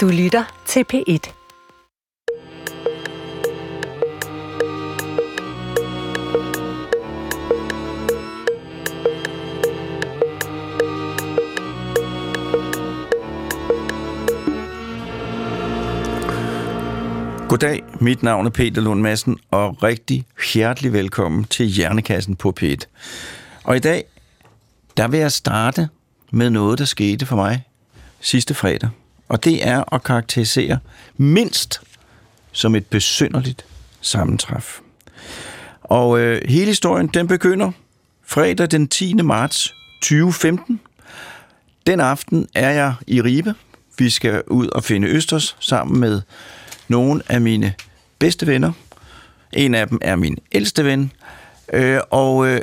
Du lytter til P1. Goddag, mit navn er Peter Lund Madsen, og rigtig hjertelig velkommen til Hjernekassen på P1. Og i dag, der vil jeg starte med noget, der skete for mig sidste fredag. Og det er at karakterisere mindst som et besynderligt sammentræf. Og hele historien, den begynder fredag den 10. marts 2015. Den aften er jeg i Ribe. Vi skal ud og finde østers sammen med nogle af mine bedste venner. En af dem er min ældste ven. Og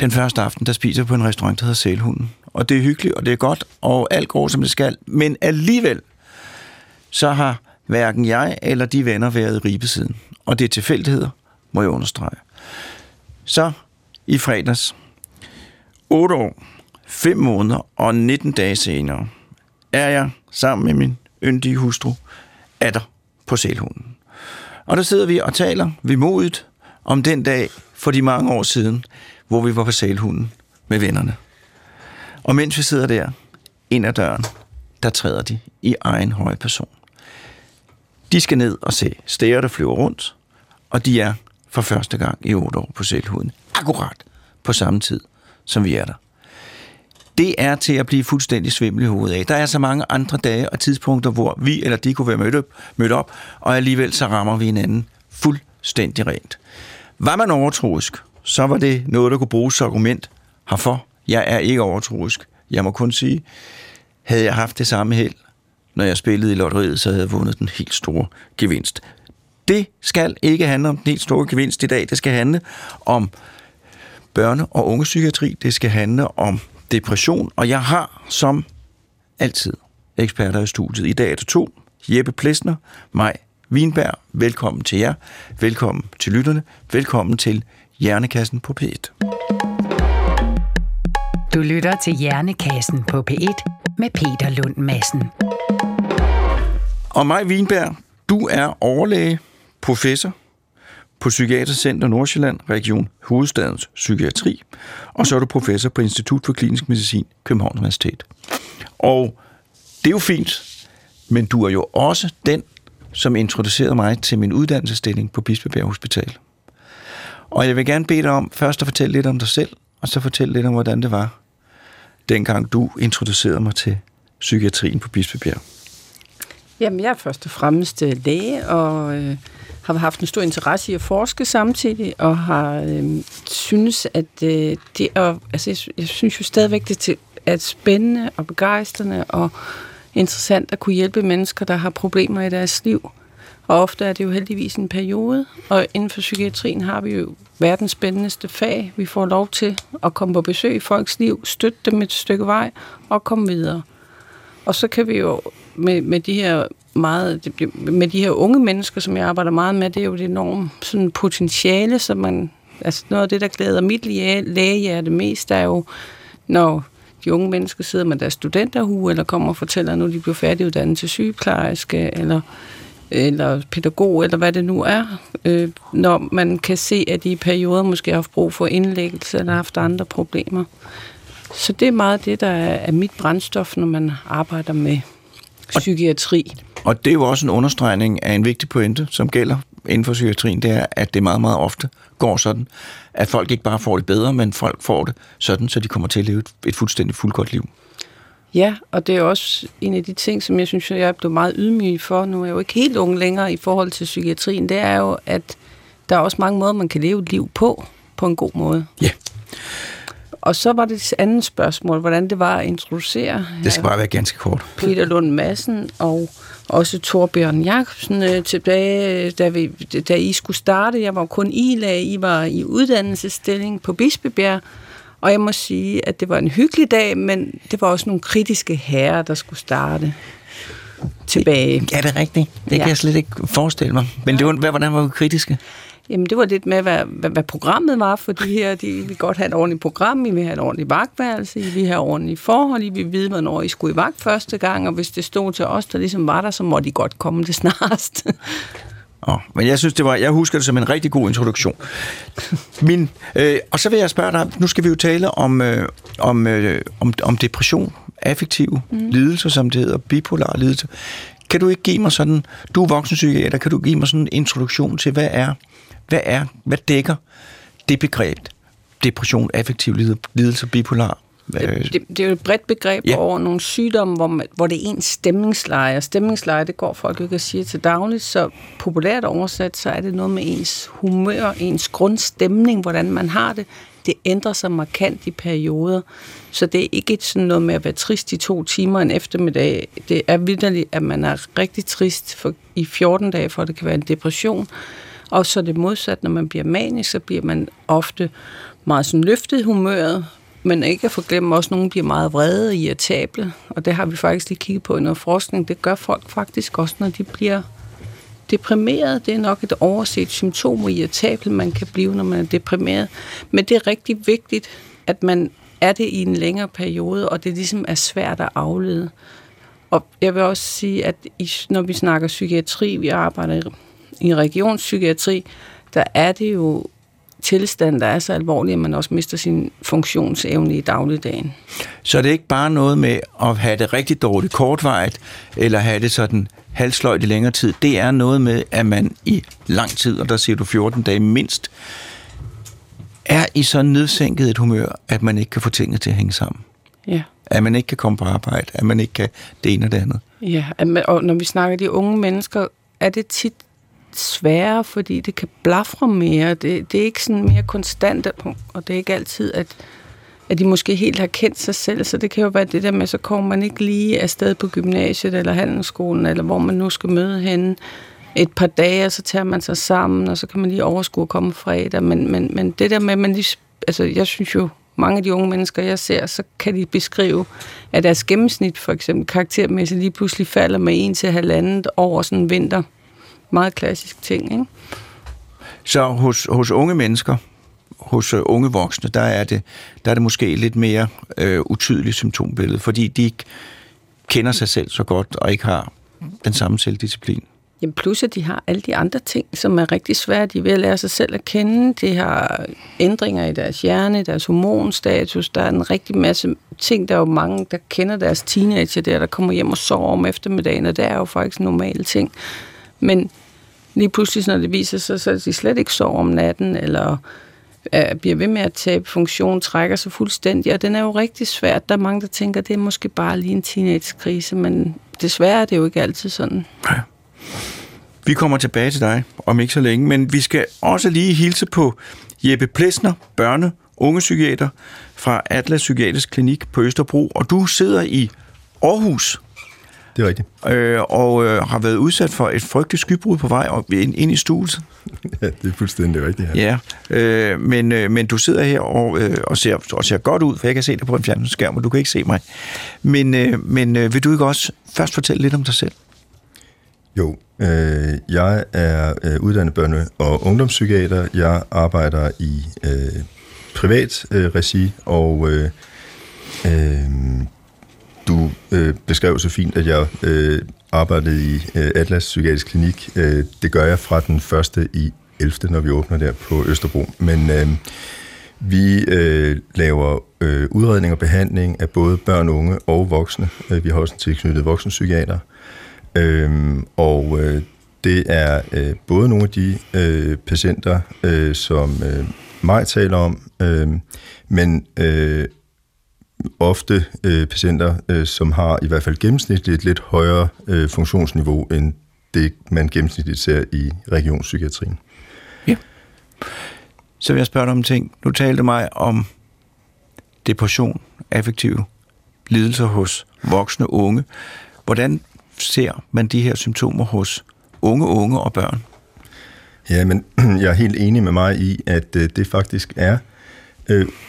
den første aften, der spiser jeg på en restaurant, der hedder Sælhunden. Og det er hyggeligt, og det er godt, og alt går, som det skal. Men alligevel, så har hverken jeg eller de venner været i ribesiden. Og det er tilfældigheder, må jeg understrege. Så i fredags, 8 år, 5 måneder og 19 dage senere, er jeg sammen med min yndige hustru atter på Sælhunden. Og der sidder vi og taler vemodigt om den dag for de mange år siden, hvor vi var på Sælhunden med vennerne. Og mens vi sidder der, ind ad døren, der træder de i egen høje person. De skal ned og se stære, der flyver rundt, og de er for første gang i 8 år på Sælhunden. Akkurat på samme tid, som vi er der. Det er til at blive fuldstændig svimmel i hovedet af. Der er så mange andre dage og tidspunkter, hvor vi eller de kunne være mødt op, og alligevel så rammer vi hinanden fuldstændig rent. Var man overtroisk, så var det noget, der kunne bruges som argument herfor. Jeg er ikke overtroisk. Jeg må kun sige, havde jeg haft det samme held, når jeg spillede i lotteriet, så havde jeg vundet den helt store gevinst. Det skal ikke handle om den helt store gevinst i dag. Det skal handle om børne- og ungepsykiatri. Det skal handle om depression. Og jeg har, som altid, eksperter i studiet. I dag er det 2. Jeppe Plesner, Maj Vinberg. Velkommen til jer. Velkommen til lytterne. Velkommen til Hjernekassen på P1. Du lytter til Hjernekassen på P1 med Peter Lund Madsen. Og Maj Vinberg, du er overlæge, professor på Psykiatrisk Center Nordjylland, Region Hovedstadens Psykiatri, og så er du professor på Institut for Klinisk Medicin Københavns Universitet. Og det er jo fint, men du er jo også den, som introducerede mig til min uddannelsesstilling på Bispebjerg Hospital. Og jeg vil gerne bede dig om først at fortælle lidt om dig selv, og så fortælle lidt om, hvordan det var, dengang du introducerede mig til psykiatrien på Bispebjerg. Jamen, jeg er først og fremmest læge, og har haft en stor interesse i at forske samtidig, og har synes, at det er... Altså, jeg synes jo stadigvæk, det er spændende og begejstrende og interessant at kunne hjælpe mennesker, der har problemer i deres liv. Og ofte er det jo heldigvis en periode, og inden for psykiatrien har vi jo verdens spændendeste fag. Vi får lov til at komme på besøg i folks liv, støtte dem et stykke vej og komme videre. Og så kan vi jo med de her unge mennesker, som jeg arbejder meget med, det er jo et enormt sådan potentiale, som man... Altså noget af det, der glæder mit lægehjerte mest, er jo, når de unge mennesker sidder med deres studenterhue, eller kommer og fortæller, at nu de bliver færdiguddannet til sygeplejerske, eller pædagog, eller hvad det nu er, når man kan se, at de i perioder måske har haft brug for indlæggelse, eller har haft andre problemer. Så det er meget det, der er mit brændstof, når man arbejder med psykiatri. Og det er jo også en understregning af en vigtig pointe, som gælder inden for psykiatrien, det er, at det meget, meget ofte går sådan, at folk ikke bare får det bedre, men folk får det sådan, så de kommer til at leve et fuldstændig fuldgodt liv. Ja, og det er også en af de ting, som jeg synes, jeg er blevet meget ydmyg for. Nu er jeg jo ikke helt ung længere i forhold til psykiatrien. Det er jo, at der er også mange måder, man kan leve et liv på en god måde. Ja. Og så var det et andet spørgsmål, hvordan det var at introducere... Det skal bare være ganske kort. Peter Lund Madsen og også Thorbjørn Jacobsen tilbage, da I skulle starte. Jeg var kun i-læge, I var i uddannelsesstilling på Bispebjerg. Og jeg må sige, at det var en hyggelig dag, men det var også nogle kritiske herrer, der skulle starte. tilbage. Ja, det er rigtigt. Det kan jeg slet ikke forestille mig. Men det var, hvordan var vi kritiske? Jamen, det var lidt med, hvad programmet var for de her. De ville godt have et ordentligt program, I ville have et ordentligt vagtværelse, I ville have ordentlige forhold, I ville vide, hvornår I skulle i vagt første gang, og hvis det stod til os, der ligesom var der, så måtte I godt komme det snarest. Men jeg synes, jeg husker det som en rigtig god introduktion. Og så vil jeg spørge dig, nu skal vi jo tale om depression, affektive lidelser, som det hedder, bipolar lidelse. Kan du ikke give mig sådan, du er voksenpsykiater, kan du give mig sådan en introduktion til, hvad dækker det begreb, depression, affektiv lidelse, bipolar? Det er jo et bredt begreb over nogle sygdomme, hvor det er ens stemningsleje. Og stemningsleje, det går folk jo ikke at sige til dagligt, så populært oversat, så er det noget med ens humør, ens grundstemning, hvordan man har det. Det ændrer sig markant i perioder, så det er ikke sådan noget med at være trist i 2 timer en eftermiddag. Det er vitterligt, at man er rigtig trist i 14 dage, for det kan være en depression. Og så det modsat, når man bliver manisk, så bliver man ofte meget sådan løftet humøret, men ikke at forglemme også, at nogen bliver meget vrede og irritable, og det har vi faktisk lige kigget på i noget forskning. Det gør folk faktisk også, når de bliver deprimeret. Det er nok et overset symptom, og irritabel man kan blive, når man er deprimeret. Men det er rigtig vigtigt, at man er det i en længere periode, og det ligesom er svært at aflede. Og jeg vil også sige, at når vi snakker psykiatri, vi arbejder i regionspsykiatri, der er det jo tilstand, der er så alvorlig, at man også mister sin funktionsevne i dagligdagen. Så det er ikke bare noget med at have det rigtig dårligt kortvarigt, eller have det sådan halsløjt i længere tid. Det er noget med, at man i lang tid, og der siger du 14 dage mindst, er i så nedsænket et humør, at man ikke kan få tingene til at hænge sammen. Ja. At man ikke kan komme på arbejde, at man ikke kan det ene og det andet. Ja, og når vi snakker de unge mennesker, er det tit sværere, fordi det kan blafre mere. Det er ikke sådan mere konstant, og det er ikke altid, at de måske helt har kendt sig selv, så det kan jo være det der med, så kommer man ikke lige afsted på gymnasiet eller handelsskolen, eller hvor man nu skal møde hende et par dage, og så tager man sig sammen, og så kan man lige overskue at komme fredag. Men det der med, at man lige, altså jeg synes jo, mange af de unge mennesker, jeg ser, så kan de beskrive, at deres gennemsnit, for eksempel karaktermæssigt, lige pludselig falder med 1 til 1,5 over sådan en vinter. Meget klassisk ting, ikke? Så hos unge mennesker, hos unge voksne, der er det måske lidt mere utydeligt symptombillede, fordi de ikke kender sig selv så godt og ikke har den samme selvdisciplin. Jamen plus, at de har alle de andre ting, som er rigtig svære. De er ved at lære sig selv at kende. De har ændringer i deres hjerne, deres hormonstatus. Der er en rigtig masse ting. Der er jo mange, der kender deres teenager der kommer hjem og sover om eftermiddagen, og det er jo faktisk normale ting. Men lige pludselig, når det viser sig, så de slet ikke sover om natten, eller bliver ved med at tabe funktion, trækker sig fuldstændig, og den er jo rigtig svært. Der er mange, der tænker, det er måske bare lige en teenage-krise, men desværre er det jo ikke altid sådan. Ja. Vi kommer tilbage til dig om ikke så længe, men vi skal også lige hilse på Jeppe Plesner, børne-ungepsykiater fra Atlas Psykiatrisk Klinik på Østerbro, og du sidder i Aarhus. Det er rigtigt. Har været udsat for et frygteligt skybrud på vej ind i studiet. Ja, det er fuldstændig rigtigt. Ja, men du sidder her og ser godt ud, for jeg kan se dig på en fjernskærm, og du kan ikke se mig. Men vil du ikke også først fortælle lidt om dig selv? Jo, jeg er uddannet børne- og ungdomspsykiater. Jeg arbejder i privat regi, og du beskrev så fint, at jeg arbejdede i Atlas Psykiatrisk Klinik. Det gør jeg fra den 1.11., når vi åbner der på Østerbro. Men vi laver udredning og behandling af både børn, unge og voksne. Vi har også en tilknyttet voksenpsykiater. Det er både nogle af de patienter, som Maj taler om, men ofte patienter, som har i hvert fald gennemsnitligt et lidt højere funktionsniveau, end det, man gennemsnitligt ser i regionspsykiatrien. Ja. Så vil jeg spørge dig om en ting. Nu talte mig om depression, affektive lidelser hos voksne unge. Hvordan ser man de her symptomer hos unge og børn? Ja, men jeg er helt enig med mig i, at det faktisk er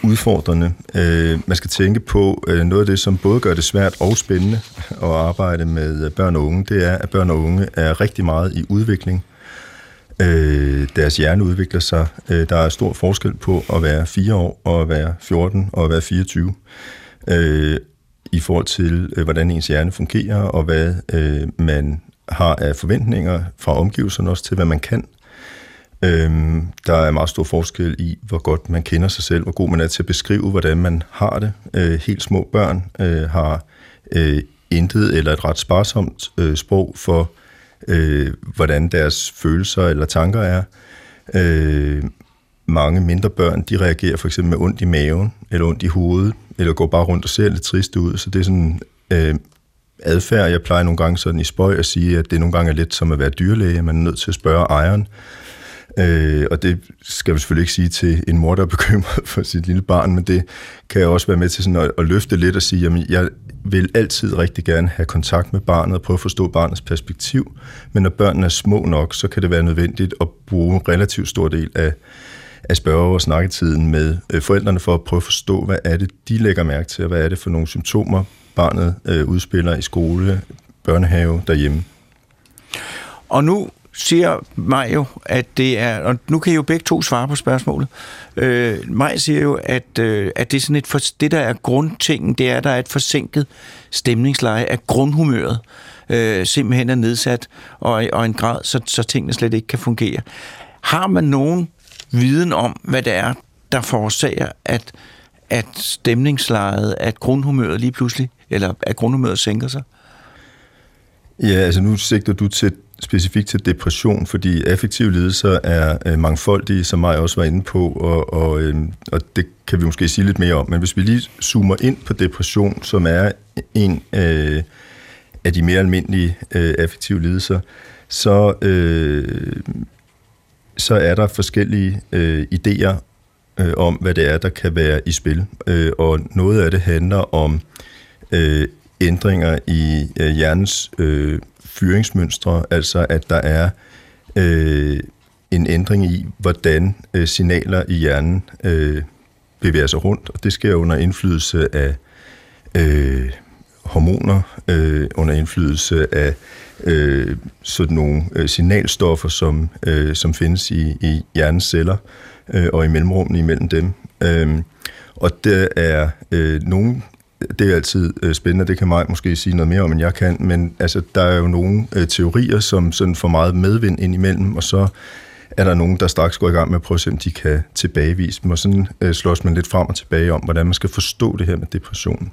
udfordrende. Man skal tænke på noget af det, som både gør det svært og spændende at arbejde med børn og unge, det er, at børn og unge er rigtig meget i udvikling. Deres hjerne udvikler sig. Der er stor forskel på at være 4 år og at være 14 og at være 24. I forhold til, hvordan ens hjerne fungerer og hvad man har af forventninger fra omgivelserne også til, hvad man kan. Der er meget stor forskel i, hvor godt man kender sig selv, hvor god man er til at beskrive, hvordan man har det. Helt små børn har intet eller et ret sparsomt sprog for, hvordan deres følelser eller tanker er. Mange mindre børn, de reagerer for eksempel med ondt i maven, eller ondt i hovedet, eller går bare rundt og ser lidt triste ud, så det er sådan adfærd. Jeg plejer nogle gange sådan i spøj at sige, at det nogle gange er lidt som at være dyrlæge, man er nødt til at spørge ejeren. Og det skal vi selvfølgelig ikke sige til en mor, der er bekymret for sit lille barn, men det kan jeg også være med til sådan at løfte lidt og sige, jamen jeg vil altid rigtig gerne have kontakt med barnet og prøve at forstå barnets perspektiv, men når børnene er små nok, så kan det være nødvendigt at bruge en relativt stor del af spørge- og snakketiden med forældrene for at prøve at forstå, hvad er det, de lægger mærke til, og hvad er det for nogle symptomer, barnet udspiller i skole, børnehave, derhjemme. Og nu siger Maj jo, at det er, og nu kan I jo begge to svare på spørgsmålet. Maj siger jo, at det er sådan et, for det der er grundtingen, det er, at der er et forsinket stemningsleje af grundhumøret, simpelthen er nedsat, og en grad, så tingene slet ikke kan fungere. Har man nogen viden om, hvad det er, der forårsager, at stemningslejet, at grundhumøret lige pludselig, eller at grundhumøret sænker sig? Ja, altså nu sigter du specifikt til depression, fordi affektive lidelser er mangfoldige, som mig også var inde på, og det kan vi måske sige lidt mere om. Men hvis vi lige zoomer ind på depression, som er en af de mere almindelige affektive lidelser, så er der forskellige idéer om, hvad det er, der kan være i spil. Og noget af det handler om ændringer i hjernens fyringsmønstre, altså at der er en ændring i, hvordan signaler i hjernen bevæger sig rundt, og det sker under indflydelse af hormoner, under indflydelse af sådan nogle signalstoffer, som findes i hjernens celler og i mellemrummene imellem dem. Og der er nogle, det er altid spændende, det kan Maj måske sige noget mere om, end jeg kan, men altså, der er jo nogle teorier, som sådan får meget medvind ind imellem, og så er der nogen, der straks går i gang med at prøve at se, om de kan tilbagevise dem, og sådan slås man lidt frem og tilbage om, hvordan man skal forstå det her med depressionen.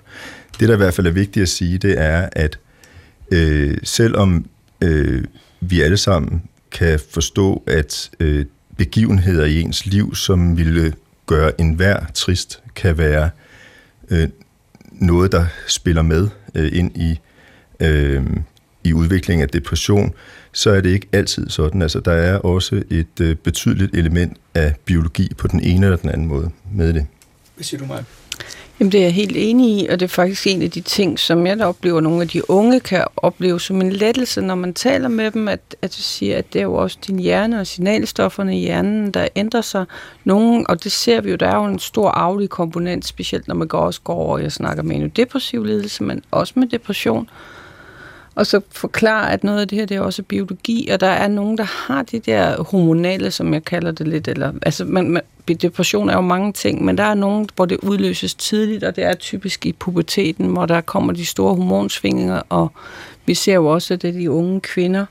Det, der i hvert fald er vigtigt at sige, det er, at selvom vi alle sammen kan forstå, at begivenheder i ens liv, som ville gøre enhver trist, kan være noget, der spiller med ind i udviklingen af depression, så er det ikke altid sådan. Altså, der er også et betydeligt element af biologi på den ene eller den anden måde med det. Hvad siger du, Maj? Jamen, det er jeg helt enig i, og det er faktisk en af de ting, som jeg da oplever, nogle af de unge kan opleve som en lettelse, når man taler med dem, at du siger, at det er jo også din hjerne og signalstofferne i hjernen, der ændrer sig. Nogle, og det ser vi jo, der er jo en stor arvelig komponent, specielt når man også går over, og jeg snakker med en depressiv lidelse, men også med depression. Og så forklare, at noget af det her, det er også biologi, og der er nogen, der har de der hormonale, som jeg kalder det lidt, eller, altså depression er jo mange ting, men der er nogen, hvor det udløses tidligt, og det er typisk i puberteten, hvor der kommer de store hormonsvingninger, og vi ser jo også, at det er de unge kvinder.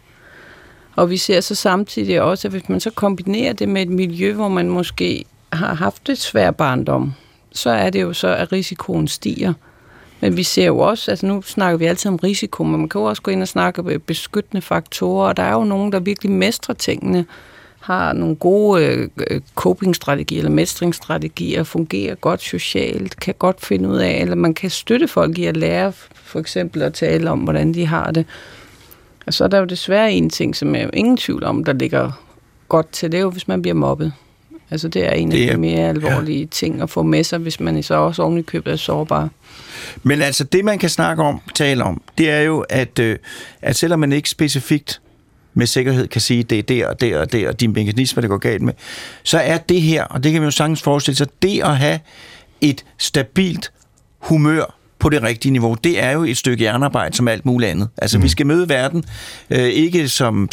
Og vi ser så samtidig også, at hvis man så kombinerer det med et miljø, hvor man måske har haft et svær barndom, så er det jo så, at risikoen stiger. Men vi ser jo også, altså nu snakker vi altid om risiko, men man kan jo også gå ind og snakke om beskyttende faktorer, og der er jo nogen, der virkelig mestrer tingene, har nogle gode coping-strategier eller mestringsstrategier, fungerer godt socialt, kan godt finde ud af, eller man kan støtte folk i at lære, for eksempel at tale om, hvordan de har det. Og så er der jo desværre en ting, som jeg jo ingen tvivl om, der ligger godt til, det er jo, hvis man bliver mobbet. Altså det er en af de mere alvorlige ting at få med sig, hvis man så også ordentligt køber er sårbar. Men altså det, man kan tale om, det er jo, at selvom man ikke specifikt med sikkerhed kan sige, det er der, de mekanismer, det går galt med, så er det her, og det kan man jo sagtens forestille sig, det at have et stabilt humør på det rigtige niveau, det er jo et stykke hjernearbejde som alt muligt andet. Altså, vi skal møde verden, ikke som...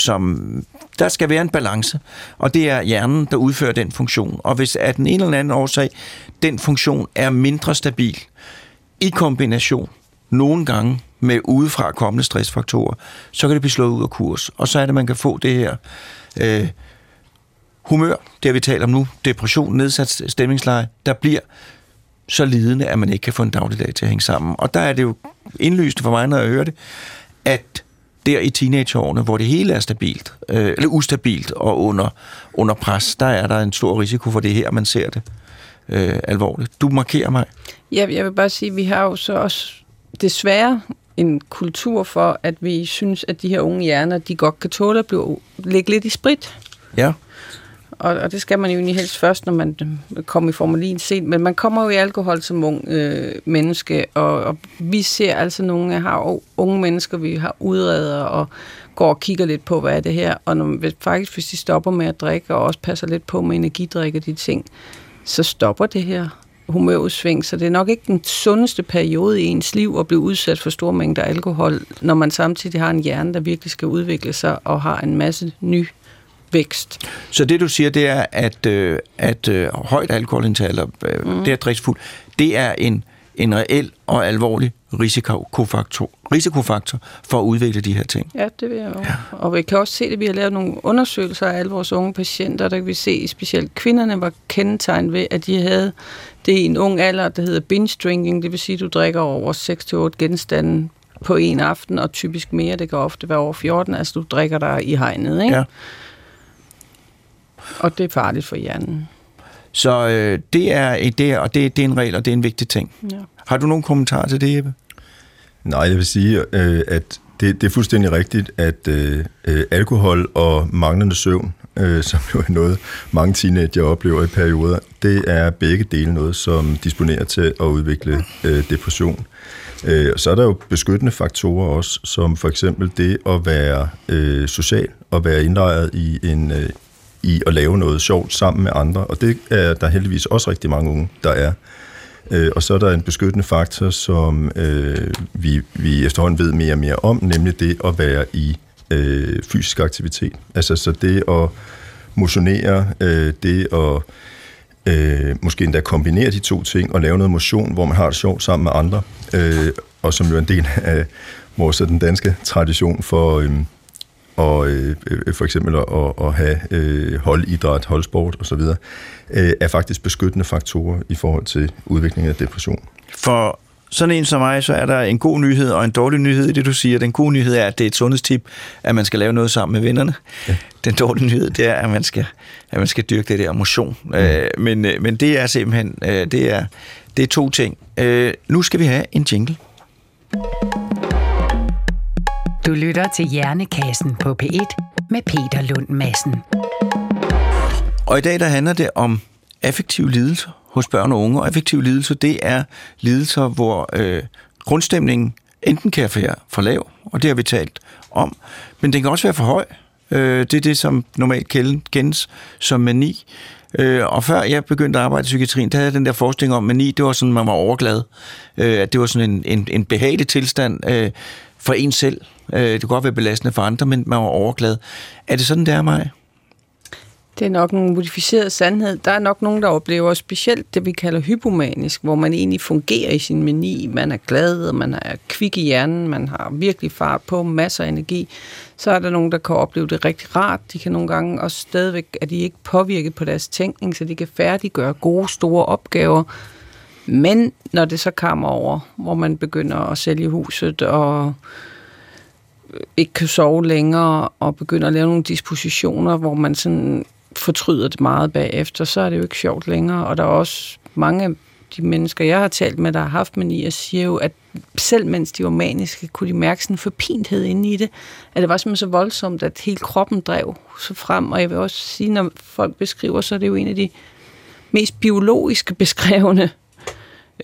Der skal være en balance, og det er hjernen, der udfører den funktion. Og hvis af den ene eller anden årsag, den funktion er mindre stabil, i kombination nogle gange med udefra kommende stressfaktorer, så kan det blive slået ud af kurs. Og så er det, man kan få det her humør, det vi taler om nu, depression, nedsat stemningsleje, der bliver så lidende, at man ikke kan få en dagligdag til at hænge sammen. Og der er det jo indlysende for mig, når jeg hører det, at der i teenageårene, hvor det hele er stabilt, eller ustabilt og under pres, der er der en stor risiko for det her, man ser det alvorligt. Du markerer mig. Ja, jeg vil bare sige, at vi har jo så også desværre en kultur for, at vi synes, at de her unge hjerner, de godt kan tåle at ligge lidt i sprit. Ja. Og det skal man jo helst først, når man kommer i formalin sent, men man kommer jo i alkohol som ung menneske, og vi ser altså nogle af her unge mennesker, vi har udreder og går og kigger lidt på, hvad er det her, og hvis de stopper med at drikke, og også passer lidt på med energidrik og de ting, så stopper det her humørudsving, så det er nok ikke den sundeste periode i ens liv at blive udsat for store mængder alkohol, når man samtidig har en hjerne, der virkelig skal udvikle sig og har en masse ny vækst. Så det, du siger, det er, at højt alkoholindtag, eller det at drikke fuld, det er en reel og alvorlig risikofaktor for at udvikle de her ting. Ja, det vil jeg jo. Ja. Og vi kan også se det, vi har lavet nogle undersøgelser af alle vores unge patienter, der kan vi se, specielt kvinderne var kendetegnet ved, at de havde det i en ung alder, der hedder binge drinking, det vil sige, at du drikker over 6-8 genstande på en aften, og typisk mere, det kan ofte være over 14, altså du drikker dig i hegnet, ikke? Ja. Og det er farligt for hjernen. Så det er en regel, og det er en vigtig ting. Ja. Har du nogen kommentar til det, Jeppe? Nej, jeg vil sige, at det er fuldstændig rigtigt, at alkohol og manglende søvn, som jo er noget, mange teenager oplever i perioder, det er begge dele noget, som disponerer til at udvikle depression. Og så er der jo beskyttende faktorer også, som for eksempel det at være social og være indlejret i at lave noget sjovt sammen med andre, og det er der heldigvis også rigtig mange unge, der er. Og så er der en beskyttende faktor, som vi efterhånden ved mere og mere om, nemlig det at være i fysisk aktivitet. Altså så det at motionere, det at måske endda kombinere de to ting og lave noget motion, hvor man har det sjovt sammen med andre, og som jo er en del af vores den danske tradition for... og for eksempel at have holdidræt, holdsport osv., er faktisk beskyttende faktorer i forhold til udviklingen af depression. For sådan en som mig, så er der en god nyhed og en dårlig nyhed i det, du siger. Den gode nyhed er, at det er et sundhedstip, at man skal lave noget sammen med vennerne. Ja. Den dårlige nyhed, det er, at man skal dyrke det der motion. Mm. Men det er simpelthen det er to ting. Nu skal vi have en jingle. Du lytter til Hjernekassen på P1 med Peter Lund Madsen. Og i dag der handler det om affektiv lidelse hos børn og unge. Og affektiv lidelse, det er lidelser, hvor grundstemningen enten kan være for lav, og det har vi talt om, men den kan også være for høj. Det er det, som normalt kendes som mani. Og før jeg begyndte at arbejde i psykiatrien, der havde jeg den der forestilling om mani, det var sådan, man var overglad. At det var sådan en behagelig tilstand for en selv. Det kan godt være belastende for andre, men man var overglad. Er det sådan, det er, Maj? Det er nok en modificeret sandhed. Der er nok nogen, der oplever specielt det, vi kalder hypomanisk, hvor man egentlig fungerer i sin mani. Man er glad, og man er kvik i hjernen, man har virkelig fart på, masser af energi. Så er der nogen, der kan opleve det rigtig rart. De kan nogle gange også stadigvæk, at de ikke påvirket på deres tænkning, så de kan færdiggøre gode, store opgaver. Men når det så kommer over, hvor man begynder at sælge huset og ikke kan sove længere og begynder at lave nogle dispositioner, hvor man sådan fortryder det meget bagefter, så er det jo ikke sjovt længere. Og der er også mange af de mennesker, jeg har talt med, der har haft mani, og siger jo, at selv mens de var maniske, kunne de mærke sådan en forpinthed inde i det, at det var simpelthen så voldsomt, at hele kroppen drev så frem. Og jeg vil også sige, når folk beskriver, så er det jo en af de mest biologiske beskrevne.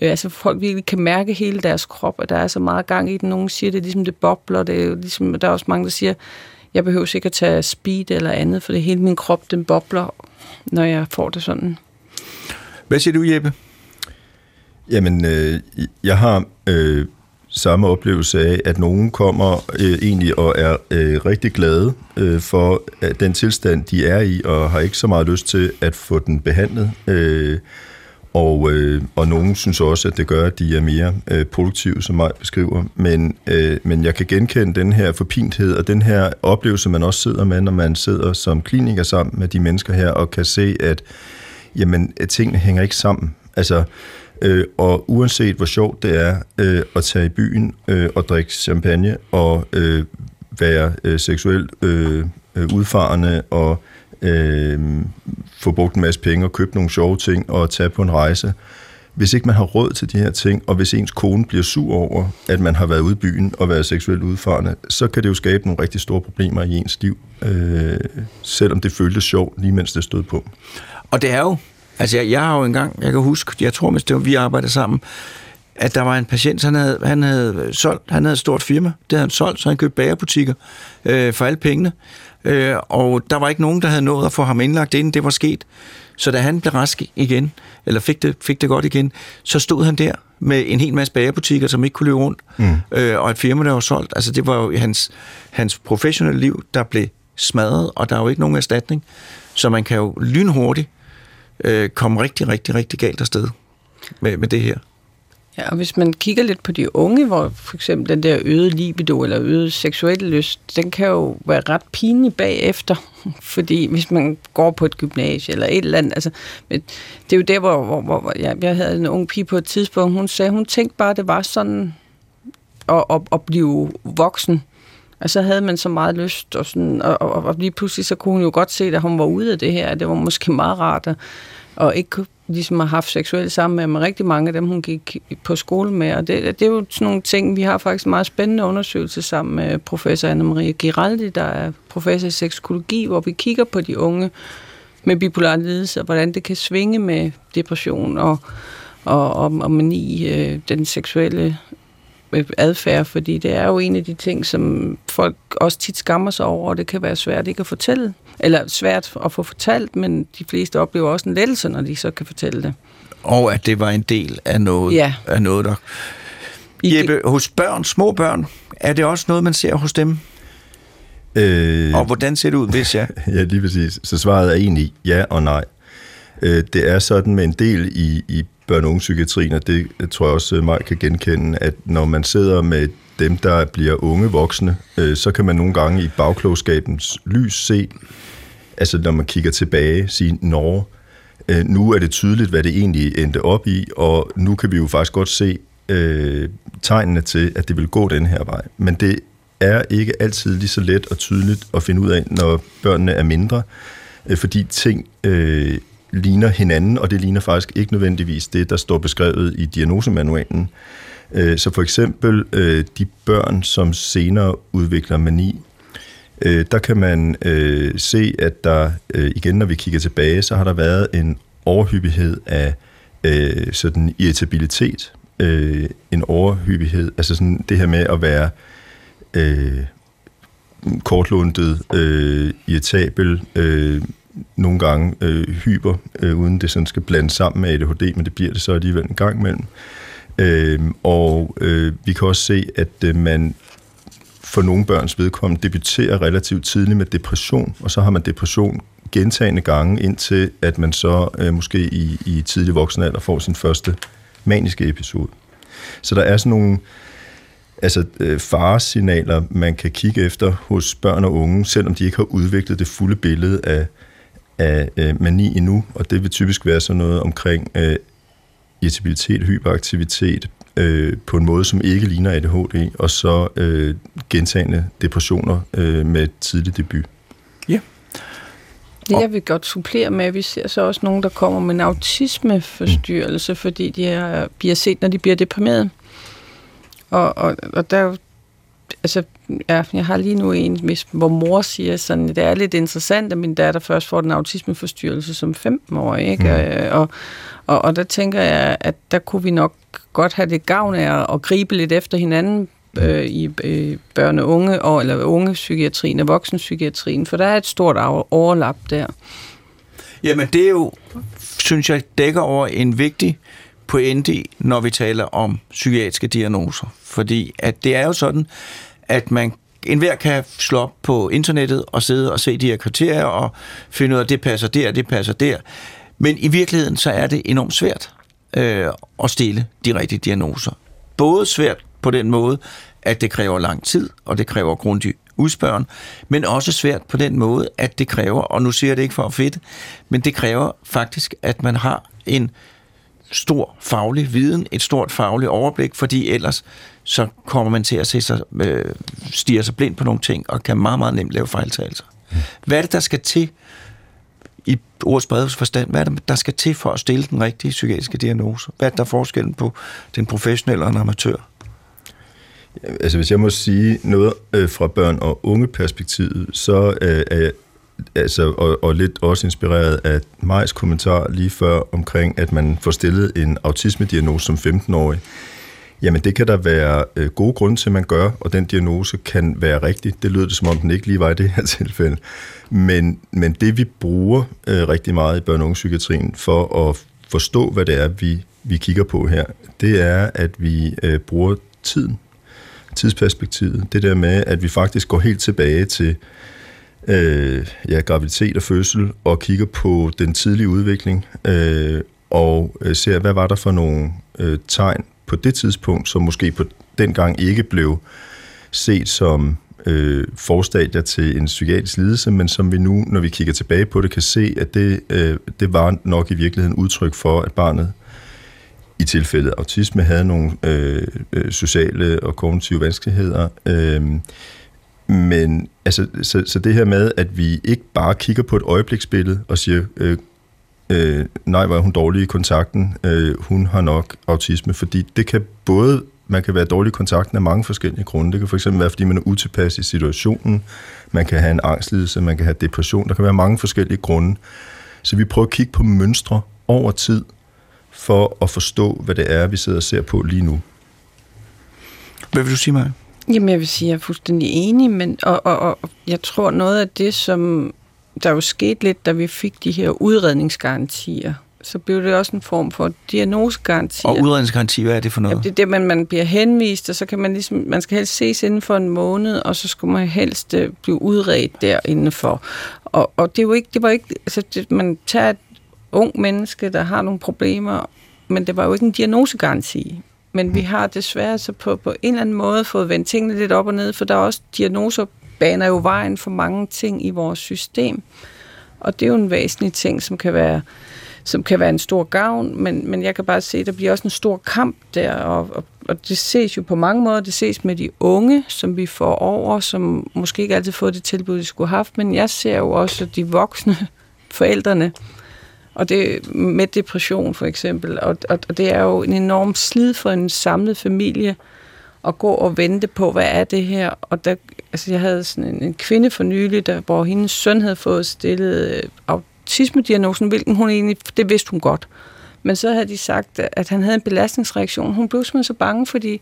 Altså folk virkelig kan mærke hele deres krop, og der er så meget gang i den. Nogle siger, det er ligesom det bobler. Det er ligesom, der er også mange, der siger, Jeg behøver ikke at tage speed eller andet, for det hele min krop, den bobler, når jeg får det sådan. Hvad siger du, Jeppe? Jamen, jeg har samme oplevelse af, at nogen kommer egentlig og er rigtig glade for den tilstand, de er i, og har ikke så meget lyst til at få den behandlet. Og nogen synes også, at det gør, at de er mere produktive, som Maj beskriver. Men jeg kan genkende den her forpinthed og den her oplevelse, man også sidder med, når man sidder som kliniker sammen med de mennesker her, og kan se, at jamen, tingene hænger ikke sammen. Altså, og uanset hvor sjovt det er at tage i byen og drikke champagne og være seksuelt udfarende og få brugt en masse penge og købe nogle sjove ting og tage på en rejse. Hvis ikke man har råd til de her ting, og hvis ens kone bliver sur over, at man har været ude i byen og været seksuelt udfarende, så kan det jo skabe nogle rigtig store problemer i ens liv, selvom det føltes sjovt, lige mens det stod på. Og det er jo, altså jeg har jo engang, jeg kan huske, jeg tror, mens det var, vi arbejdede sammen, at der var en patient, han havde et stort firma, det havde han solgt, så han købte bagerbutikker for alle pengene. Og der var ikke nogen, der havde nået at få ham indlagt, inden det var sket. Så da han blev rask igen, eller fik det godt igen, så stod han der med en hel masse bagerbutikker, som ikke kunne løbe rundt, og et firma, der var solgt. Altså det var jo hans professionelle liv, der blev smadret, og der er jo ikke nogen erstatning. Så man kan jo lynhurtigt komme rigtig, rigtig, rigtig galt afsted med det her. Ja, og hvis man kigger lidt på de unge, hvor for eksempel den der øgede libido eller øgede seksuelle lyst, den kan jo være ret pinlig bagefter, fordi hvis man går på et gymnasie eller et eller andet, altså, det er jo der, hvor jeg havde en ung pige på et tidspunkt, hun sagde, hun tænkte bare, det var sådan at blive voksen, og så havde man så meget lyst, og sådan, og lige pludselig så kunne hun jo godt se, at hun var ude af det her, det var måske meget rart, og ikke ligesom har haft seksuelt sammen med rigtig mange af dem, hun gik på skole med. Og det er jo sådan nogle ting, vi har faktisk en meget spændende undersøgelse sammen med professor Anna-Maria Giraldi, der er professor i sekskologi, hvor vi kigger på de unge med bipolar lidelse, og hvordan det kan svinge med depression og mani, den seksuelle adfærd, fordi det er jo en af de ting, som folk også tit skammer sig over, og det kan være svært ikke at fortælle, eller svært at få fortalt, men de fleste oplever også en lettelse, når de så kan fortælle det. Og at det var en del af noget, ja. Af noget der... Jeppe, hos børn, små børn, er det også noget, man ser hos dem? Og hvordan ser det ud, hvis ja? Ja, lige præcis. Så svaret er egentlig ja og nej. Det er sådan med en del i børn- og ungepsykiatrien, og det tror jeg også, Maj kan genkende, at når man sidder med dem, der bliver unge voksne, så kan man nogle gange i bagklogskabens lys se, altså når man kigger tilbage, sige, nu er det tydeligt, hvad det egentlig endte op i, og nu kan vi jo faktisk godt se tegnene til, at det vil gå den her vej. Men det er ikke altid lige så let og tydeligt at finde ud af, når børnene er mindre, fordi ting... ligner hinanden, og det ligner faktisk ikke nødvendigvis det, der står beskrevet i diagnosemanualen. Så for eksempel de børn, som senere udvikler mani, der kan man se, at der igen, når vi kigger tilbage, så har der været en overhyppighed af sådan irritabilitet, en overhyppighed, altså sådan det her med at være kortlundet, irritabel, nogle gange hyper, uden det sådan skal blande sammen med ADHD, men det bliver det så alligevel en gang imellem. Og vi kan også se, at man for nogle børns vedkommende debuterer relativt tidligt med depression, og så har man depression gentagne gange, indtil at man så måske i tidlig voksen alder får sin første maniske episode. Så der er sådan nogle faresignaler, man kan kigge efter hos børn og unge, selvom de ikke har udviklet det fulde billede af mani endnu, og det vil typisk være sådan noget omkring irritabilitet, hyperaktivitet på en måde, som ikke ligner ADHD, og så gentagne depressioner med tidlig debut. Ja. Det jeg vil godt supplere med, at vi ser så også nogen, der kommer med en autismeforstyrrelse, fordi de bliver set, når de bliver deprimeret. Og der er jo jeg har lige nu en, hvor mor siger sådan, det er lidt interessant, at min datter først får den autismeforstyrrelse som 15-årig, ikke? Mm. Og der tænker jeg, at der kunne vi nok godt have det gavn af at gribe lidt efter hinanden i børne- og unge, eller ungepsykiatrien og voksenpsykiatrien, for der er et stort overlap der. Jamen det er jo, synes jeg, dækker over en vigtig pointe, når vi taler om psykiatriske diagnoser. Fordi at det er jo sådan, at enhver kan slå op på internettet og sidde og se de her kriterier og finde ud af, det passer der, det passer der. Men i virkeligheden, så er det enormt svært at stille de rigtige diagnoser. Både svært på den måde, at det kræver lang tid, og det kræver grundig udspørgen, men også svært på den måde, at det kræver, og nu siger jeg det ikke for at fedte, men det kræver faktisk, at man har en stor faglig viden, et stort fagligt overblik, fordi ellers så kommer man til at se sig, stirre sig blind på nogle ting, og kan meget, meget nemt lave fejltagelser. Hvad er det, der skal til, i ordets brede forstand, hvad er det, der skal til for at stille den rigtige psykiatriske diagnose? Hvad er der forskellen på den professionelle og en amatør? Altså, hvis jeg må sige noget fra børn- og ungeperspektivet, så er jeg altså, og lidt også inspireret af Majs kommentar lige før omkring, at man får stillet en autismediagnose som 15-årig. Jamen, det kan der være gode grunde til, man gør, og den diagnose kan være rigtig. Det lyder det, som om den ikke lige var i det her tilfælde. Men det, vi bruger rigtig meget i børn- og ungepsykiatrien for at forstå, hvad det er, vi kigger på her, det er, at vi bruger tidsperspektivet. Det der med, at vi faktisk går helt tilbage til graviditet og fødsel, og kigger på den tidlige udvikling, og ser, hvad var der for nogle tegn på det tidspunkt, som måske på dengang ikke blev set som forstadier til en psykiatrisk lidelse, men som vi nu, når vi kigger tilbage på det, kan se, at det var nok i virkeligheden udtryk for, at barnet i tilfældet autisme havde nogle sociale og kognitive vanskeligheder. Men altså, så det her med, at vi ikke bare kigger på et øjebliksbillede og siger, nej, var hun dårlig i kontakten, hun har nok autisme, fordi det kan både, man kan være dårlig i kontakten af mange forskellige grunde. Det kan fx være, fordi man er utilpas i situationen, man kan have en angstlidelse, man kan have depression, der kan være mange forskellige grunde. Så vi prøver at kigge på mønstre over tid, for at forstå, hvad det er, vi sidder og ser på lige nu. Hvad vil du sige, Maja? Jamen, jeg vil sige, at jeg er fuldstændig enig, men, og jeg tror noget af det, som der jo skete lidt, da vi fik de her udredningsgarantier, så blev det også en form for diagnosegarantier. Og udredningsgaranti, hvad er det for noget? Ja, det er det, man bliver henvist, og så kan man ligesom, man skal helst ses inden for en måned, og så skulle man helst blive udredt der indenfor. Og det er jo ikke, det var ikke, altså det, man tager et ung menneske, der har nogle problemer, men det var jo ikke en diagnosegaranti. Men vi har desværre så på en eller anden måde fået vendt tingene lidt op og ned, for der er også diagnoser, baner jo vejen for mange ting i vores system. Og det er jo en væsentlig ting, som kan være en stor gavn, men jeg kan bare se, at der bliver også en stor kamp der, og det ses jo på mange måder. Det ses med de unge, som vi får over, som måske ikke altid får det tilbud, de skulle have haft, men jeg ser jo også de voksne forældrene, og det med depression for eksempel, og det er jo en enorm slid for en samlet familie at gå og vente på, hvad er det her? Og der, altså jeg havde sådan en kvinde for nylig, hvor hendes søn havde fået stillet autismediagnosen, hvilken hun egentlig, det vidste hun godt. Men så havde de sagt, at han havde en belastningsreaktion. Hun blev simpelthen så bange, fordi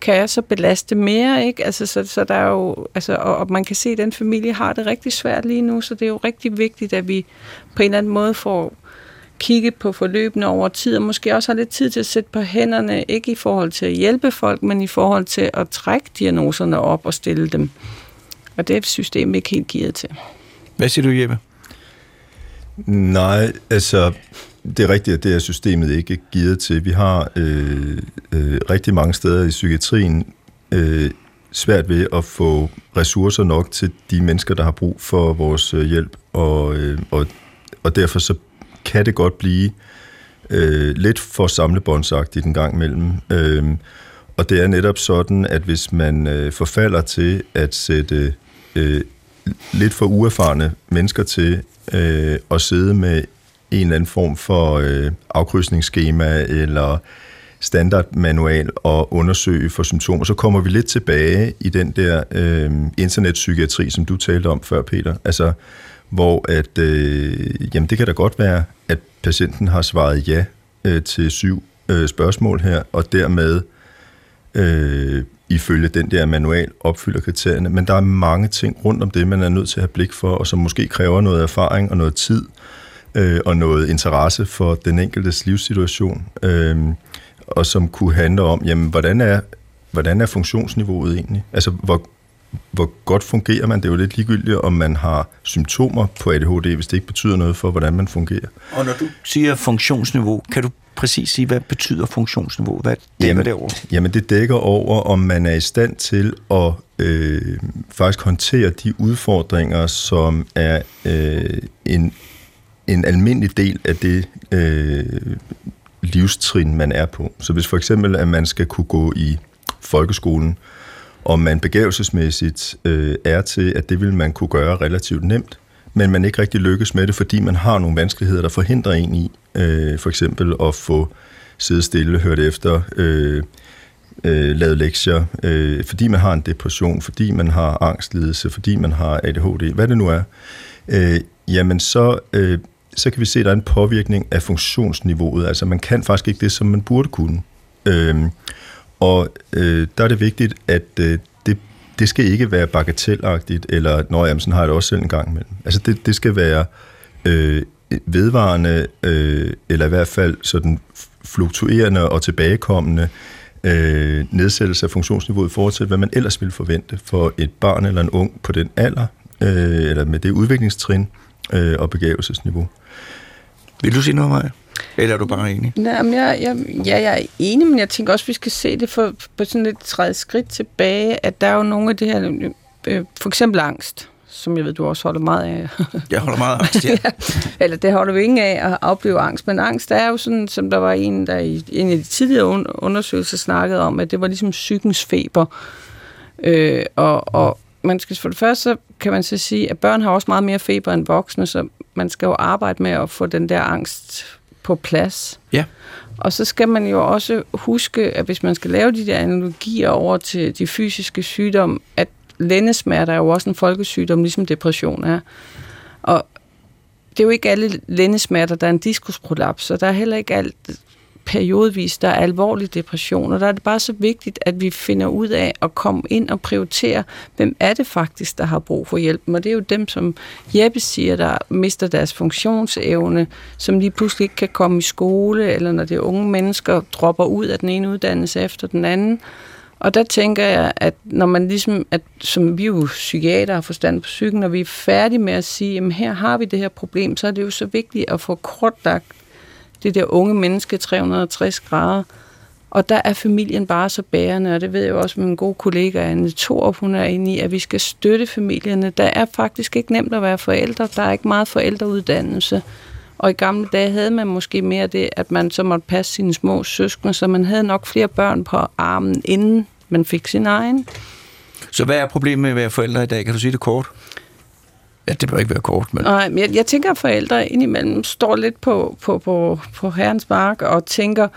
kan jeg så belaste mere, ikke? Altså, så der er jo, altså, og man kan se, at den familie har det rigtig svært lige nu, så det er jo rigtig vigtigt, at vi på en eller anden måde får kigget på forløbene over tid, og måske også har lidt tid til at sætte på hænderne, ikke i forhold til at hjælpe folk, men i forhold til at trække diagnoserne op og stille dem. Og det er systemet ikke helt gearet til. Hvad siger du, Jeppe? Nej, altså, det er rigtigt, at det er systemet ikke gearet til. Vi har rigtig mange steder i psykiatrien svært ved at få ressourcer nok til de mennesker, der har brug for vores hjælp, og derfor så kan det godt blive lidt for samlebåndsagtigt en gang imellem. Og det er netop sådan, at hvis man forfalder til at sætte lidt for uerfarne mennesker til at sidde med en eller anden form for afkrydsningsskema eller standardmanual og undersøge for symptomer, så kommer vi lidt tilbage i den der internetpsykiatri, som du talte om før, Peter. Altså, hvor at, jamen det kan da godt være, at patienten har svaret ja til 7 spørgsmål her, og dermed ifølge den der manual opfylder kriterierne, men der er mange ting rundt om det, man er nødt til at have blik for, og som måske kræver noget erfaring og noget tid og noget interesse for den enkeltes livssituation, og som kunne handle om, jamen, hvordan er funktionsniveauet egentlig? Altså, hvor godt fungerer man? Det er jo lidt ligegyldigt, om man har symptomer på ADHD, hvis det ikke betyder noget for, hvordan man fungerer. Og når du siger funktionsniveau, kan du præcis sige, hvad betyder funktionsniveau? Hvad dækker det over? Jamen, det dækker over, om man er i stand til at faktisk håndtere de udfordringer, som er en almindelig del af det livstrin, man er på. Så hvis for eksempel, at man skal kunne gå i folkeskolen, og man begævelsesmæssigt er til, at det vil man kunne gøre relativt nemt, men man ikke rigtig lykkes med det, fordi man har nogle vanskeligheder, der forhindrer en i, for eksempel at få siddet stille, hørt efter, lavet lektier, fordi man har en depression, fordi man har angstlidelse, fordi man har ADHD, hvad det nu er, jamen så kan vi se, at der er en påvirkning af funktionsniveauet. Altså man kan faktisk ikke det, som man burde kunne. Og der er det vigtigt, at det skal ikke være bagatelagtigt, eller nå, jamen, sådan har jeg det også selv en gang imellem. Altså det skal være vedvarende, eller i hvert fald sådan fluktuerende og tilbagekommende nedsættelse af funktionsniveauet i forhold til, hvad man ellers ville forvente for et barn eller en ung på den alder, eller med det udviklingstrin og begævelsesniveau. Vil du sige noget, Maja? Eller er du bare enig? Jeg er enig, men jeg tænker også, at vi skal se det på sådan et træde skridt tilbage, at der er jo nogle af det her, for eksempel angst, som jeg ved, du også holder meget af. Jeg holder meget af angst, ja. Eller det holder vi ikke af at opleve angst, men angst er jo sådan, som der var en, der i en af de tidligere undersøgelser snakkede om, at det var ligesom psykens feber. Og man skal for det første, så kan man så sige, at børn har også meget mere feber end voksne, så man skal jo arbejde med at få den der angst på plads. Ja. Og så skal man jo også huske, at hvis man skal lave de der analogier over til de fysiske sygdomme, at lændesmerter er jo også en folkesygdom, ligesom depression er. Og det er jo ikke alle lændesmerter, der er en diskusprolaps, og der er heller ikke alt periodvis, der er alvorlig depression, og der er det bare så vigtigt, at vi finder ud af at komme ind og prioritere, hvem er det faktisk, der har brug for hjælpen, og det er jo dem, som Jeppe siger, der mister deres funktionsevne, som lige pludselig ikke kan komme i skole, eller når det er unge mennesker, dropper ud af den ene uddannelse efter den anden, og der tænker jeg, at når man ligesom, at som vi jo psykiater har forstand på psyken, når vi er færdige med at sige, jamen her har vi det her problem, så er det jo så vigtigt at få kortlagt det der unge menneske, 360 grader. Og der er familien bare så bærende, og det ved jeg også med min gode kollega Anne Thor, hun er inde i, at vi skal støtte familierne. Der er faktisk ikke nemt at være forældre, der er ikke meget forældreuddannelse. Og i gamle dage havde man måske mere det, at man så måtte passe sine små søskende, så man havde nok flere børn på armen, inden man fik sin egen. Så hvad er problemet med at være forældre i dag? Kan du sige det kort? Ja, det bør ikke være kort, men... Nej, men jeg tænker, at forældre indimellem står lidt på herrens mark og tænker,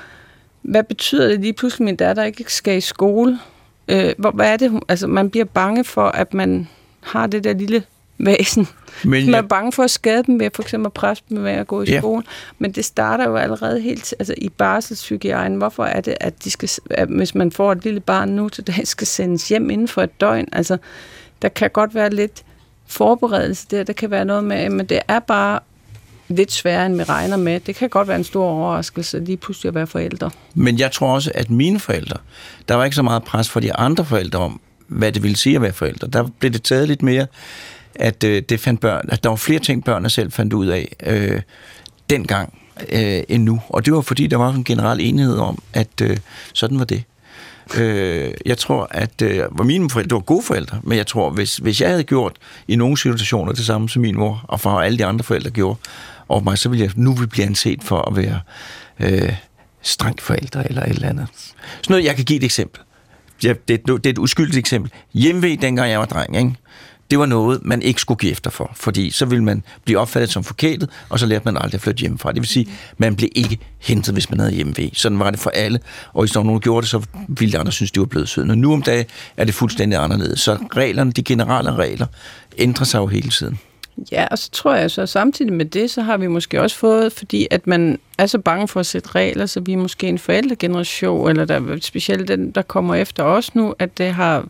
hvad betyder det lige pludselig, min datter ikke skal i skole? Hvad er det? Altså, man bliver bange for, at man har det der lille væsen. Men, man er bange for at skade dem ved for eksempel at presse dem ved at gå i skole. Men det starter jo allerede helt i barselspsykiatrien. Hvorfor er det, at hvis man får et lille barn nu til dag, skal sendes hjem inden for et døgn? Altså, der kan godt være lidt forberedelse der kan være noget med, men det er bare lidt sværere, end vi regner med. Det kan godt være en stor overraskelse lige pludselig at være forældre. Men jeg tror også, at mine forældre, der var ikke så meget pres for de andre forældre om, hvad det ville sige at være forældre. Der blev det taget lidt mere, at det fandt børn, at der var flere ting, børnene selv fandt ud af dengang end nu. Og det var fordi, der var en generel enighed om, at sådan var det. Jeg tror, at mine forældre var gode forældre, men jeg tror, hvis jeg havde gjort i nogle situationer det samme som min mor og far og alle de andre forældre gjorde over mig, så ville jeg nu blive anset for at være strengt forældre eller et eller andet. Sådan noget, jeg kan give et eksempel. Det er et uskyldigt eksempel. Hjemve, dengang jeg var dreng, ikke? Det var noget, man ikke skulle give efter for, fordi så ville man blive opfattet som forkælet, og så lærte man aldrig at flytte hjemmefra. Det vil sige, man blev ikke hentet, hvis man havde hjemmeved. Sådan var det for alle, og hvis nogen gjorde det, så ville de andre synes, de var blevet søde. Og nu om dagen er det fuldstændig anderledes. Så reglerne, de generelle regler, ændrer sig jo hele tiden. Ja, og så tror jeg så, samtidig med det, så har vi måske også fået, fordi at man er så bange for at sætte regler, så vi er måske en forældregeneration, eller der, specielt den, der kommer efter os nu, at det har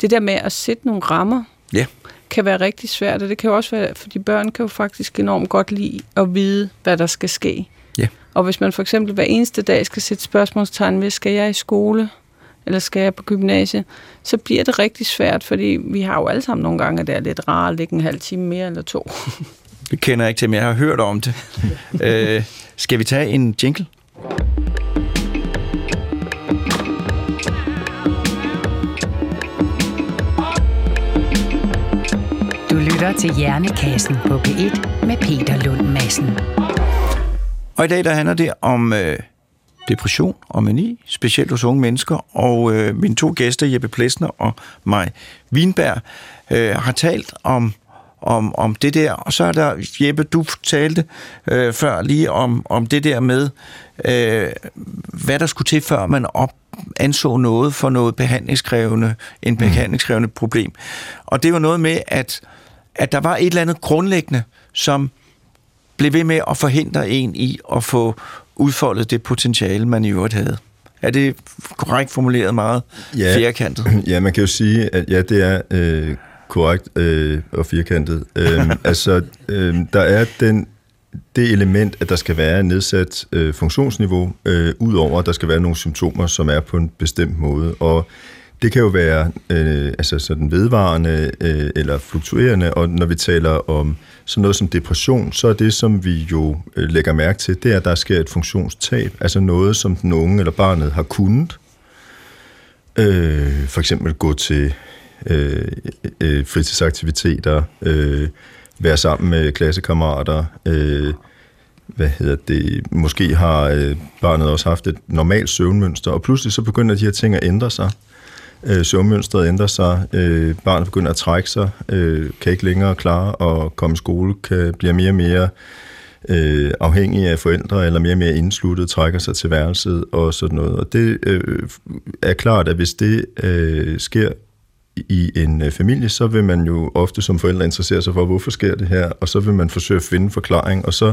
det der med at sætte nogle rammer, ja, kan være rigtig svært, og det kan jo også være, fordi børn kan jo faktisk enormt godt lide at vide, hvad der skal ske. Ja. Og hvis man for eksempel hver eneste dag skal sætte spørgsmålstegn ved, skal jeg i skole, eller skal jeg på gymnasiet, så bliver det rigtig svært, fordi vi har jo alle sammen nogle gange, at det er lidt rart at ligge en halv time mere eller to. Det kender jeg ikke til, men jeg har hørt om det. Skal vi tage en jingle? Du lytter til Hjernekassen på P1 med Peter Lund Madsen. Og i dag der handler det om depression og mani, specielt hos unge mennesker, og mine to gæster, Jeppe Plesner og Maj Vinberg, har talt om det der, og så er der, Jeppe, du talte før lige om det der med, hvad der skulle til, før man anså noget for noget behandlingskrævende, en behandlingskrævende problem. Og det var noget med, at der var et eller andet grundlæggende, som blev ved med at forhindre en i at få udfoldet det potentiale, man i øvrigt havde. Er det korrekt formuleret meget firkantet? Ja, man kan jo sige, at ja, det er korrekt og firkantet. Der er det element, at der skal være nedsat funktionsniveau, udover at der skal være nogle symptomer, som er på en bestemt måde. Og det kan jo være sådan vedvarende eller fluktuerende, og når vi taler om sådan noget som depression, så er det, som vi jo lægger mærke til, det er, at der sker et funktionstab, altså noget, som den unge eller barnet har kunnet. For eksempel gå til fritidsaktiviteter, være sammen med klassekammerater, måske har barnet også haft et normalt søvnmønster, og pludselig så begynder de her ting at ændre sig. Søvnmønstret ændrer sig, barnet begynder at trække sig, kan ikke længere klare at komme i skole, bliver mere og mere afhængig af forældre, eller mere og mere indsluttet, trækker sig til værelset og sådan noget. Og det er klart, at hvis det sker i en familie, så vil man jo ofte som forældre interessere sig for, hvorfor sker det her, og så vil man forsøge at finde en forklaring, og så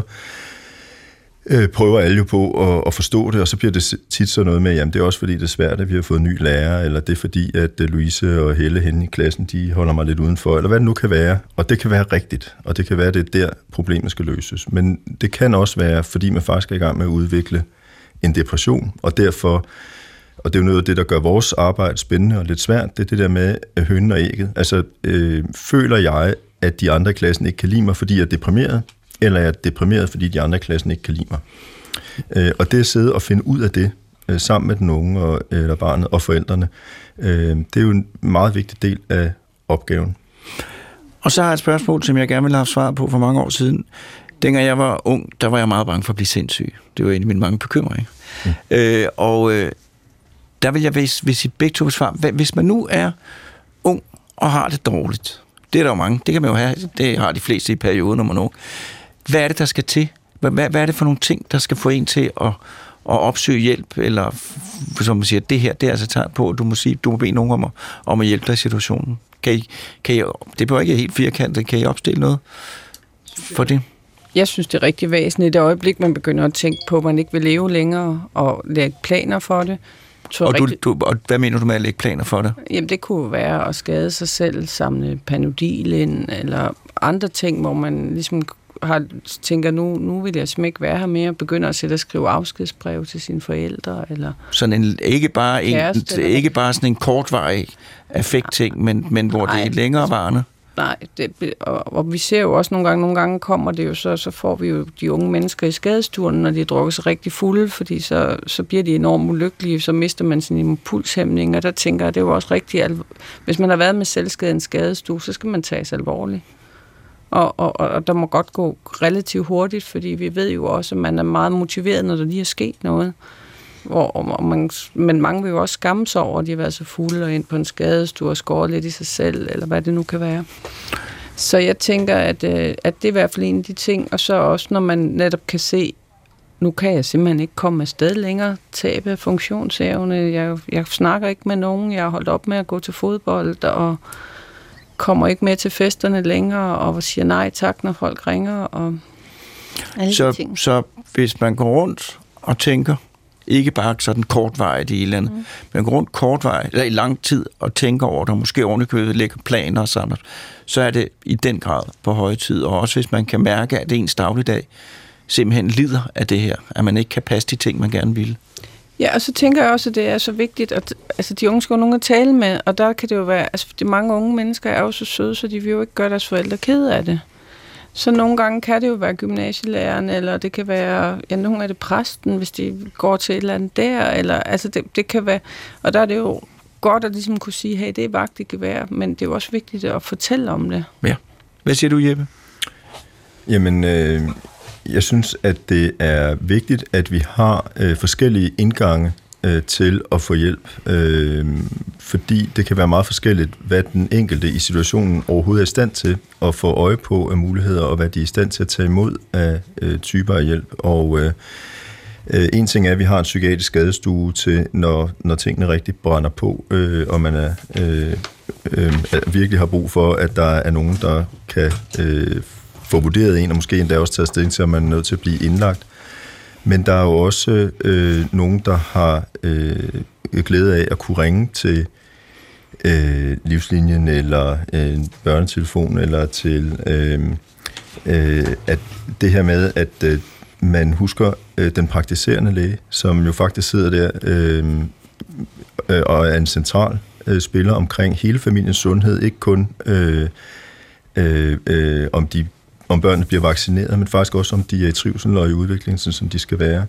prøver alle jo på at forstå det, og så bliver det tit sådan noget med, jamen det er også fordi, det er svært, at vi har fået en ny lærer, eller det er fordi, at Louise og Helle henne i klassen, de holder mig lidt udenfor, eller hvad det nu kan være. Og det kan være rigtigt, og det kan være, det er der, problemet skal løses. Men det kan også være, fordi man faktisk er i gang med at udvikle en depression, og derfor, og det er jo noget af det, der gør vores arbejde spændende og lidt svært, det er det der med hønen og ægget. Altså, føler jeg, at de andre i klassen ikke kan lide mig, fordi jeg er deprimeret, eller jeg er deprimeret, fordi de andre i klassen ikke kan lide mig. Og det at sidde og finde ud af det, sammen med den unge, eller barnet og forældrene, det er jo en meget vigtig del af opgaven. Og så har jeg et spørgsmål, som jeg gerne ville have svaret på for mange år siden. Dengang jeg var ung, der var jeg meget bange for at blive sindssyg. Det var en af mine mange bekymringer. Mm. Der vil jeg, hvis I begge to svarer, hvis man nu er ung og har det dårligt, det er der jo mange, det kan man jo have, det har de fleste i perioden, når man er ung. Hvad er det, der skal til? Hvad er det for nogle ting, der skal få en til at opsøge hjælp? Eller som man siger, det her, det er altså tegn på, at du må bede nogen om at hjælpe dig i situationen. Kan I, det bliver ikke helt firkantet, kan I opstille noget for det? Jeg synes, det er rigtig væsentligt. I det øjeblik, man begynder at tænke på, at man ikke vil leve længere og lægge planer for det. Og hvad mener du med at lægge planer for det? Jamen, det kunne være at skade sig selv, samle Panodil ind, eller andre ting, hvor man ligesom tænker, nu vil jeg smække være her mere, begynder at skrive afskedsbrev til sine forældre, eller sådan en, ikke bare sådan en kortvarig affektting, men hvor det er længerevarende. Nej, og vi ser jo også nogle gange kommer det jo så får vi jo de unge mennesker i skadestuerne, når de drukker sig rigtig fulde, fordi så bliver de enormt ulykkelige, så mister man sin impulshæmning, og der tænker jeg, det er jo også rigtig hvis man har været med selvskade i en skadestue, så skal man tages alvorligt. Og der må godt gå relativt hurtigt, fordi vi ved jo også, at man er meget motiveret, når der lige er sket noget. Men mange vil jo også skamme sig over, at de har været så fulde og ind på en skadestue og skåret lidt i sig selv, eller hvad det nu kan være. Så jeg tænker, at det er i hvert fald en af de ting, og så også, når man netop kan se, nu kan jeg simpelthen ikke komme afsted længere, tabe funktionsevne, jeg snakker ikke med nogen, jeg har holdt op med at gå til fodbold, og kommer ikke med til festerne længere, og siger nej tak, når folk ringer. Og så hvis man går rundt og tænker, ikke bare sådan kortvarigt i et eller andet, men går rundt kortvarigt, eller i lang tid, og tænker over det, måske ovenikøbet lægger planer og sådan noget, så er det i den grad på høje tid. Og også hvis man kan mærke, at ens dagligdag simpelthen lider af det her, at man ikke kan passe de ting, man gerne vil. Ja, og så tænker jeg også, at det er så vigtigt, at altså, de unge skal jo nogen at tale med, og der kan det jo være, altså de mange unge mennesker er jo så søde, så de vil jo ikke gøre deres forældre ked af det. Så nogle gange kan det jo være gymnasielæreren, eller det kan være, ja, nogle er det præsten, hvis de går til et eller andet der, eller altså det kan være, og der er det jo godt at ligesom kunne sige, hey, det er vagt, det kan være, men det er jo også vigtigt at fortælle om det. Ja. Hvad siger du, Jeppe? Jamen, jeg synes, at det er vigtigt, at vi har forskellige indgange til at få hjælp, fordi det kan være meget forskelligt, hvad den enkelte i situationen overhovedet er i stand til at få øje på af muligheder, og hvad de er i stand til at tage imod af typer af hjælp. Og en ting er, at vi har en psykiatrisk skadestue til, når tingene rigtig brænder på, og man er, virkelig har brug for, at der er nogen, der kan få vurderet en, og måske endda også taget stilling til, at man er nødt til at blive indlagt. Men der er jo også nogen, der har glæde af at kunne ringe til livslinjen, eller børnetelefon, eller til at det her med, at man husker den praktiserende læge, som jo faktisk sidder der og er en central spiller omkring hele familiens sundhed, ikke kun om børnene bliver vaccineret, men faktisk også om de er i trivsel og i udviklingen, som de skal være.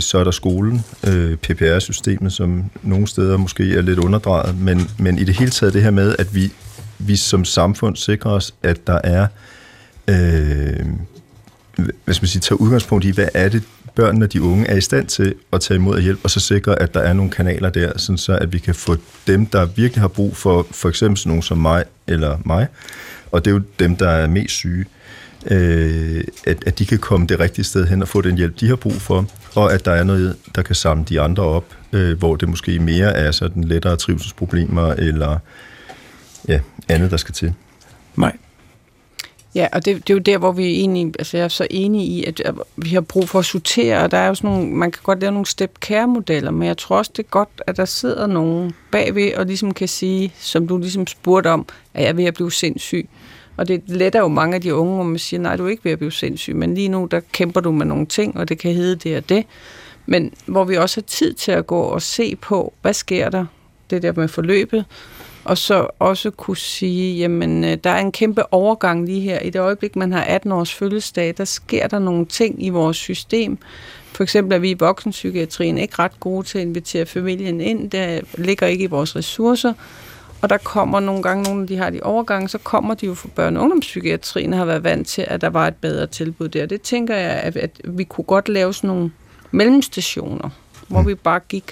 Så er der skolen, PPR-systemet, som nogle steder måske er lidt underdrejet, men i det hele taget det her med, at vi som samfund sikrer os, at der er, hvad skal man sige, tager udgangspunkt i, hvad er det, børnene og de unge er i stand til at tage imod af hjælp, og så sikre, at der er nogle kanaler der, sådan så at vi kan få dem, der virkelig har brug for eksempel nogen som mig, og det er jo dem, der er mest syge, at de kan komme det rigtige sted hen og få den hjælp, de har brug for, og at der er noget, der kan samle de andre op, hvor det måske mere er sådan lettere trivselsproblemer, eller ja, andet, der skal til. Nej. Ja, og det er jo der, hvor vi er enige, altså jeg er så enig i, at vi har brug for at sortere, og der er jo sådan nogle, man kan godt lave nogle step-care-modeller, men jeg tror også, det er godt, at der sidder nogen bagved, og ligesom kan sige, som du ligesom spurgte om, at jeg er ved at blive sindssyg. Og det letter jo mange af de unge, hvor man siger, nej, du er ikke ved at blive sindssyg, men lige nu, der kæmper du med nogle ting, og det kan hedde det og det. Men hvor vi også har tid til at gå og se på, hvad sker der, det der med forløbet, og så også kunne sige, jamen, der er en kæmpe overgang lige her. I det øjeblik, man har 18 års fødselsdag, der sker der nogle ting i vores system. For eksempel er vi i voksenpsykiatrien ikke ret gode til at invitere familien ind. Det ligger ikke i vores ressourcer. Og der kommer nogle gange, nogle af de har de overgange, så kommer de jo fra børne- og ungdomspsykiatrien, har været vant til, at der var et bedre tilbud der. Det tænker jeg, at vi kunne godt lave sådan nogle mellemstationer, hvor vi bare gik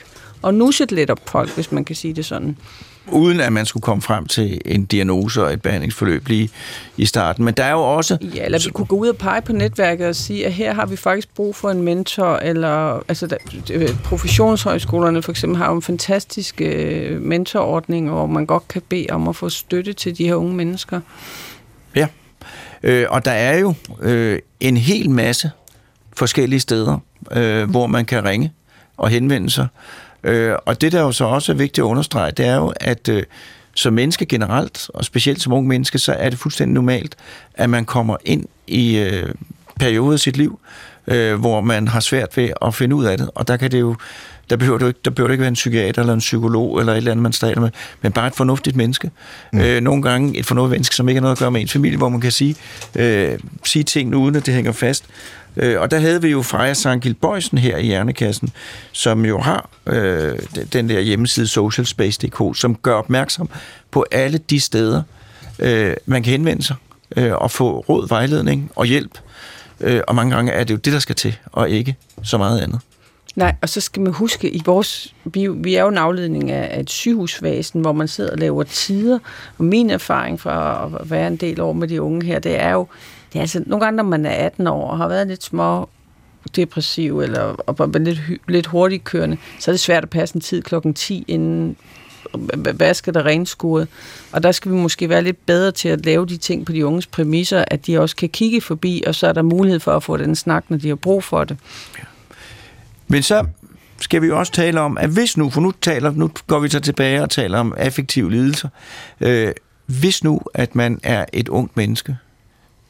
og nusset lidt op folk, hvis man kan sige det sådan. Uden at man skulle komme frem til en diagnose og et behandlingsforløb lige i starten. Men der er jo også... Ja, eller vi kunne gå ud og pege på netværket og sige, at her har vi faktisk brug for en mentor, eller altså professionshøjskolerne for eksempel har jo en fantastisk mentorordning, hvor man godt kan bede om at få støtte til de her unge mennesker. Ja, og der er jo en hel masse forskellige steder, hvor man kan ringe og henvende sig. Og det, der jo så også er vigtigt at understrege, det er jo, at som menneske generelt, og specielt som unge menneske, så er det fuldstændig normalt, at man kommer ind i perioder af sit liv, hvor man har svært ved at finde ud af det. Og der kan det jo, der behøver det ikke være en psykiater eller en psykolog eller et eller andet, man starter med, men bare et fornuftigt menneske. Nogle gange et fornuftigt menneske, som ikke har noget at gøre med ens familie, hvor man kan sige tingene, uden at det hænger fast. Og der havde vi jo Freja Sankt-Gildt Bøjsen her i Hjernekassen, som jo har den der hjemmeside socialspace.dk, som gør opmærksom på alle de steder, man kan henvende sig og få råd, vejledning og hjælp. Og mange gange er det jo det, der skal til, og ikke så meget andet. Nej, og så skal man huske, i vores, vi er jo en afledning af et sygehusvæsen, hvor man sidder og laver tider. Og min erfaring fra at være en del år med de unge her, det er jo, ja, altså, nogle gange, når man er 18 år og har været lidt små depressiv eller lidt hurtigkørende, så er det svært at passe en tid klokken 10, inden vasket og renskuret. Og der skal vi måske være lidt bedre til at lave de ting på de unges præmisser, at de også kan kigge forbi, og så er der mulighed for at få den snak, når de har brug for det. Ja. Men så skal vi også tale om, at hvis nu, for nu går vi så tilbage og taler om affektive lidelser, hvis nu, at man er et ungt menneske,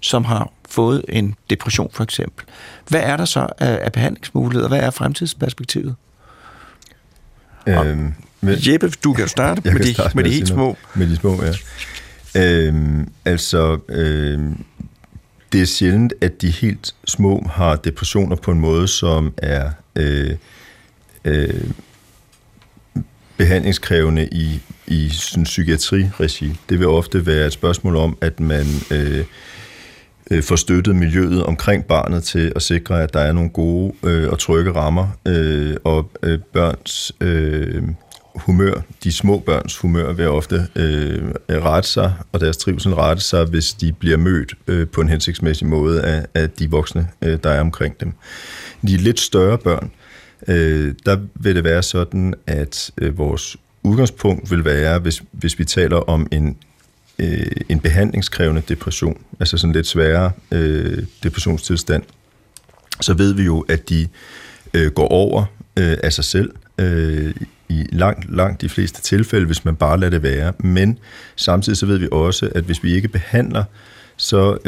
som har fået en depression for eksempel, hvad er der så af behandlingsmuligheder? Hvad er fremtidsperspektivet? Jeppe, du kan starte med de helt små. Med de små, ja. Det er sjældent, at de helt små har depressioner på en måde, som er behandlingskrævende i sådan psykiatriregi. Det vil ofte være et spørgsmål om, at man får støttet miljøet omkring barnet til at sikre, at der er nogle gode og trygge rammer, og børns humør, de små børns humør vil ofte rette sig, og deres trivsel rette sig, hvis de bliver mødt på en hensigtsmæssig måde af de voksne, der er omkring dem. De lidt større børn, der vil det være sådan, at vores udgangspunkt vil være, hvis vi taler om en behandlingskrævende depression, altså sådan lidt sværere depressionstilstand, så ved vi jo, at de går over af sig selv i langt de fleste tilfælde, hvis man bare lader det være. Men samtidig så ved vi også, at hvis vi ikke behandler, så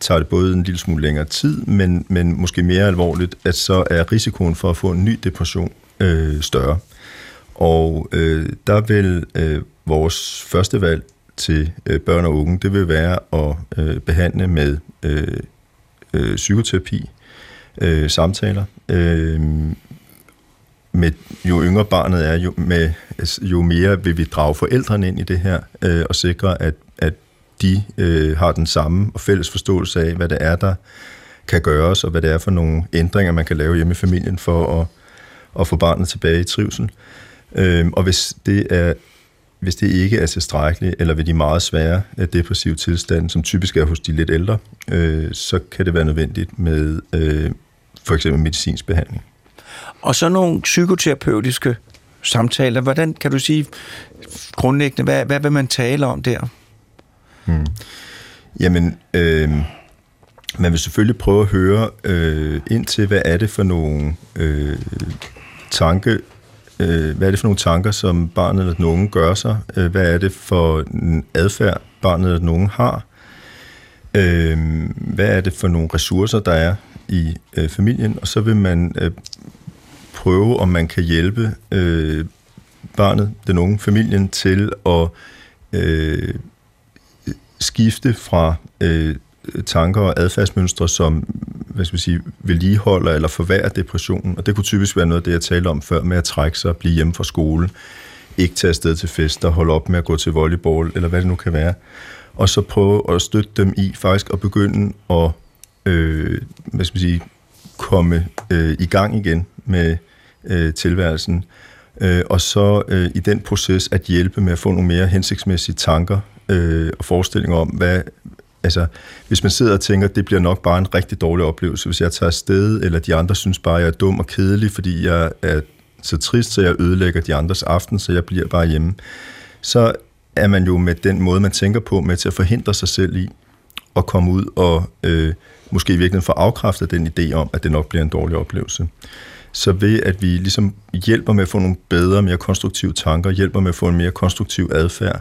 tager det både en lille smule længere tid, men måske mere alvorligt, at så er risikoen for at få en ny depression større. Og der vil vores første valg til børn og unge, det vil være at behandle med psykoterapi, samtaler. Med jo yngre barnet er, jo mere vil vi drage forældrene ind i det her, og sikre, at de har den samme og fælles forståelse af, hvad det er, der kan gøres, og hvad det er for nogle ændringer, man kan lave hjemme i familien for at få barnet tilbage i trivsel. Og hvis det ikke er tilstrækkeligt, eller ved de meget svære depressive tilstande, som typisk er hos de lidt ældre, så kan det være nødvendigt med for eksempel medicinsk behandling. Og så nogle psykoterapeutiske samtaler. Hvordan kan du sige grundlæggende, hvad vil man tale om der? Jamen, man vil selvfølgelig prøve at høre ind til, hvad er det for nogle tanker, hvad er det for nogle tanker, som barnet eller den unge gør sig? Hvad er det for en adfærd, barnet eller den unge har? Hvad er det for nogle ressourcer, der er i familien? Og så vil man prøve, om man kan hjælpe barnet, den unge, familien til at skifte fra tanker og adfærdsmønstre, som vedligeholder eller forværrer depressionen. Og det kunne typisk være noget af det, jeg talte om før, med at trække sig, blive hjemme fra skole, ikke tage afsted til fester, holde op med at gå til volleyball, eller hvad det nu kan være. Og så prøve at støtte dem i faktisk at begynde at komme i gang igen med tilværelsen. Og så i den proces at hjælpe med at få nogle mere hensigtsmæssige tanker og forestillinger om, hvad... Altså, hvis man sidder og tænker, at det bliver nok bare en rigtig dårlig oplevelse, hvis jeg tager afsted, eller de andre synes bare, at jeg er dum og kedelig, fordi jeg er så trist, så jeg ødelægger de andres aften, så jeg bliver bare hjemme, så er man jo med den måde, man tænker på, med til at forhindre sig selv i at komme ud og måske i virkeligheden få afkræftet den idé om, at det nok bliver en dårlig oplevelse. Så ved, at vi ligesom hjælper med at få nogle bedre, mere konstruktive tanker, hjælper med at få en mere konstruktiv adfærd,